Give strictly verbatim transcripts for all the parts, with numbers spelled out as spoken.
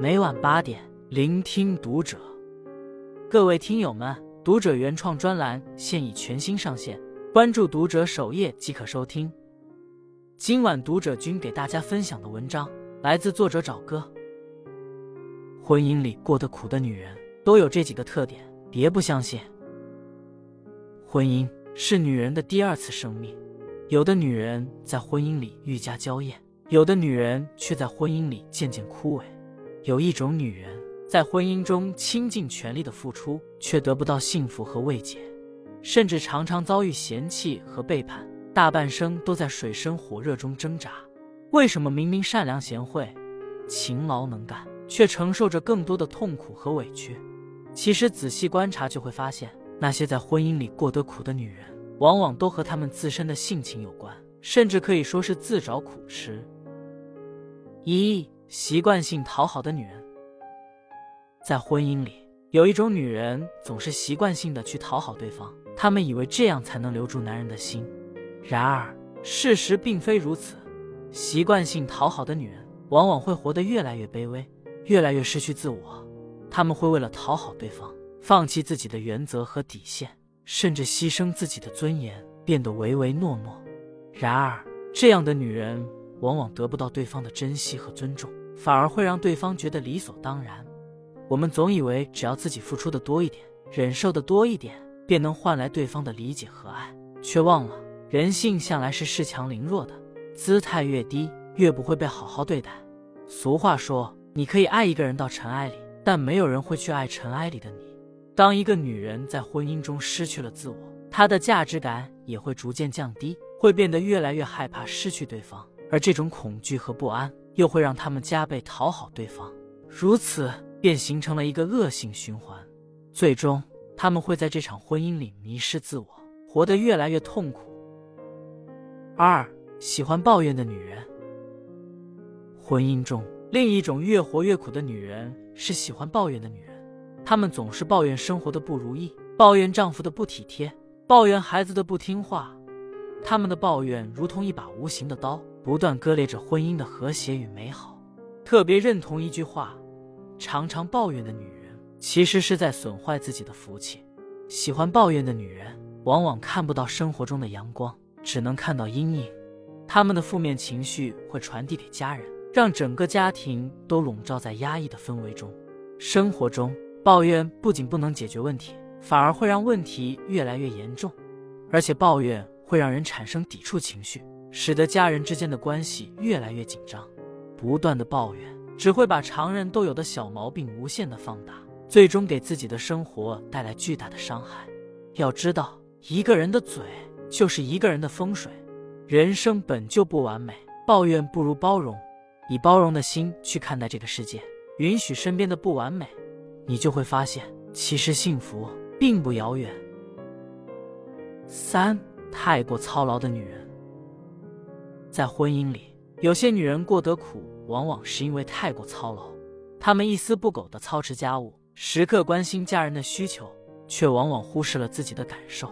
每晚八点，聆听读者。各位听友们，读者原创专栏现已全新上线，关注读者首页即可收听。今晚读者君给大家分享的文章来自作者找哥。婚姻里过得苦的女人都有这几个特点，别不相信。婚姻是女人的第二次生命，有的女人在婚姻里愈加娇艳，有的女人却在婚姻里渐渐枯萎。有一种女人在婚姻中倾尽全力的付出，却得不到幸福和慰藉，甚至常常遭遇嫌弃和背叛，大半生都在水深火热中挣扎。为什么明明善良贤惠、勤劳能干，却承受着更多的痛苦和委屈？其实仔细观察就会发现，那些在婚姻里过得苦的女人，往往都和她们自身的性情有关，甚至可以说是自找苦吃。一、习惯性讨好的女人。在婚姻里，有一种女人总是习惯性的去讨好对方，她们以为这样才能留住男人的心。然而，事实并非如此。习惯性讨好的女人往往会活得越来越卑微，越来越失去自我。她们会为了讨好对方，放弃自己的原则和底线，甚至牺牲自己的尊严，变得唯唯诺诺。然而，这样的女人往往得不到对方的珍惜和尊重，反而会让对方觉得理所当然。我们总以为只要自己付出的多一点，忍受的多一点，便能换来对方的理解和爱，却忘了人性向来是恃强凌弱的，姿态越低越不会被好好对待。俗话说，你可以爱一个人到尘埃里，但没有人会去爱尘埃里的你。当一个女人在婚姻中失去了自我，她的价值感也会逐渐降低，会变得越来越害怕失去对方，而这种恐惧和不安又会让他们加倍讨好对方，如此便形成了一个恶性循环。最终他们会在这场婚姻里迷失自我，活得越来越痛苦。二、喜欢抱怨的女人。婚姻中另一种越活越苦的女人是喜欢抱怨的女人，她们总是抱怨生活的不如意，抱怨丈夫的不体贴，抱怨孩子的不听话。她们的抱怨如同一把无形的刀，不断割裂着婚姻的和谐与美好。特别认同一句话，常常抱怨的女人其实是在损坏自己的福气。喜欢抱怨的女人往往看不到生活中的阳光，只能看到阴影。她们的负面情绪会传递给家人，让整个家庭都笼罩在压抑的氛围中。生活中抱怨不仅不能解决问题，反而会让问题越来越严重，而且抱怨会让人产生抵触情绪，使得家人之间的关系越来越紧张。不断的抱怨只会把常人都有的小毛病无限的放大，最终给自己的生活带来巨大的伤害。要知道，一个人的嘴就是一个人的风水，人生本就不完美，抱怨不如包容，以包容的心去看待这个世界，允许身边的不完美，你就会发现其实幸福并不遥远。三、太过操劳的女人。在婚姻里，有些女人过得苦，往往是因为太过操劳。她们一丝不苟地操持家务，时刻关心家人的需求，却往往忽视了自己的感受。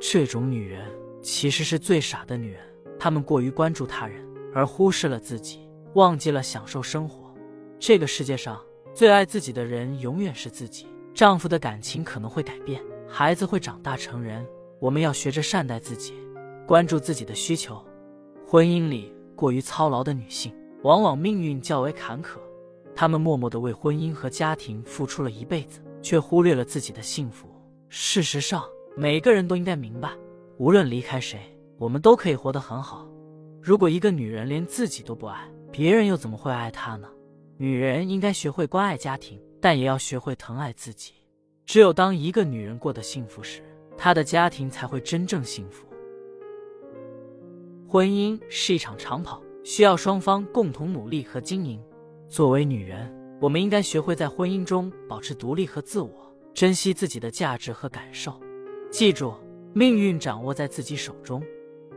这种女人其实是最傻的女人，她们过于关注他人，而忽视了自己，忘记了享受生活。这个世界上最爱自己的人永远是自己。丈夫的感情可能会改变，孩子会长大成人，我们要学着善待自己，关注自己的需求。婚姻里过于操劳的女性往往命运较为坎坷，她们默默地为婚姻和家庭付出了一辈子，却忽略了自己的幸福。事实上，每个人都应该明白，无论离开谁，我们都可以活得很好。如果一个女人连自己都不爱，别人又怎么会爱她呢？女人应该学会关爱家庭，但也要学会疼爱自己。只有当一个女人过得幸福时，她的家庭才会真正幸福。婚姻是一场长跑，需要双方共同努力和经营。作为女人，我们应该学会在婚姻中保持独立和自我，珍惜自己的价值和感受。记住，命运掌握在自己手中。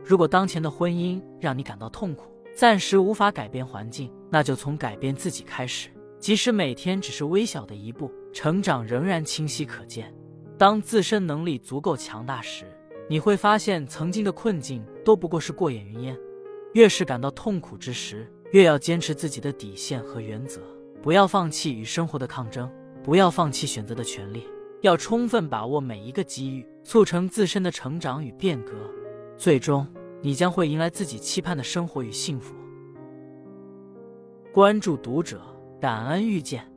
如果当前的婚姻让你感到痛苦，暂时无法改变环境，那就从改变自己开始。即使每天只是微小的一步，成长仍然清晰可见。当自身能力足够强大时，你会发现曾经的困境都不过是过眼云烟。越是感到痛苦之时，越要坚持自己的底线和原则，不要放弃与生活的抗争，不要放弃选择的权利，要充分把握每一个机遇，促成自身的成长与变革。最终，你将会迎来自己期盼的生活与幸福。关注读者，感恩遇见。